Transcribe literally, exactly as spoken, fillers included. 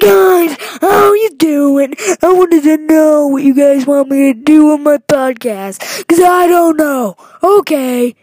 Hey guys, how you doing? I wanted to know what you guys want me to do on my podcast, because I don't know. Okay.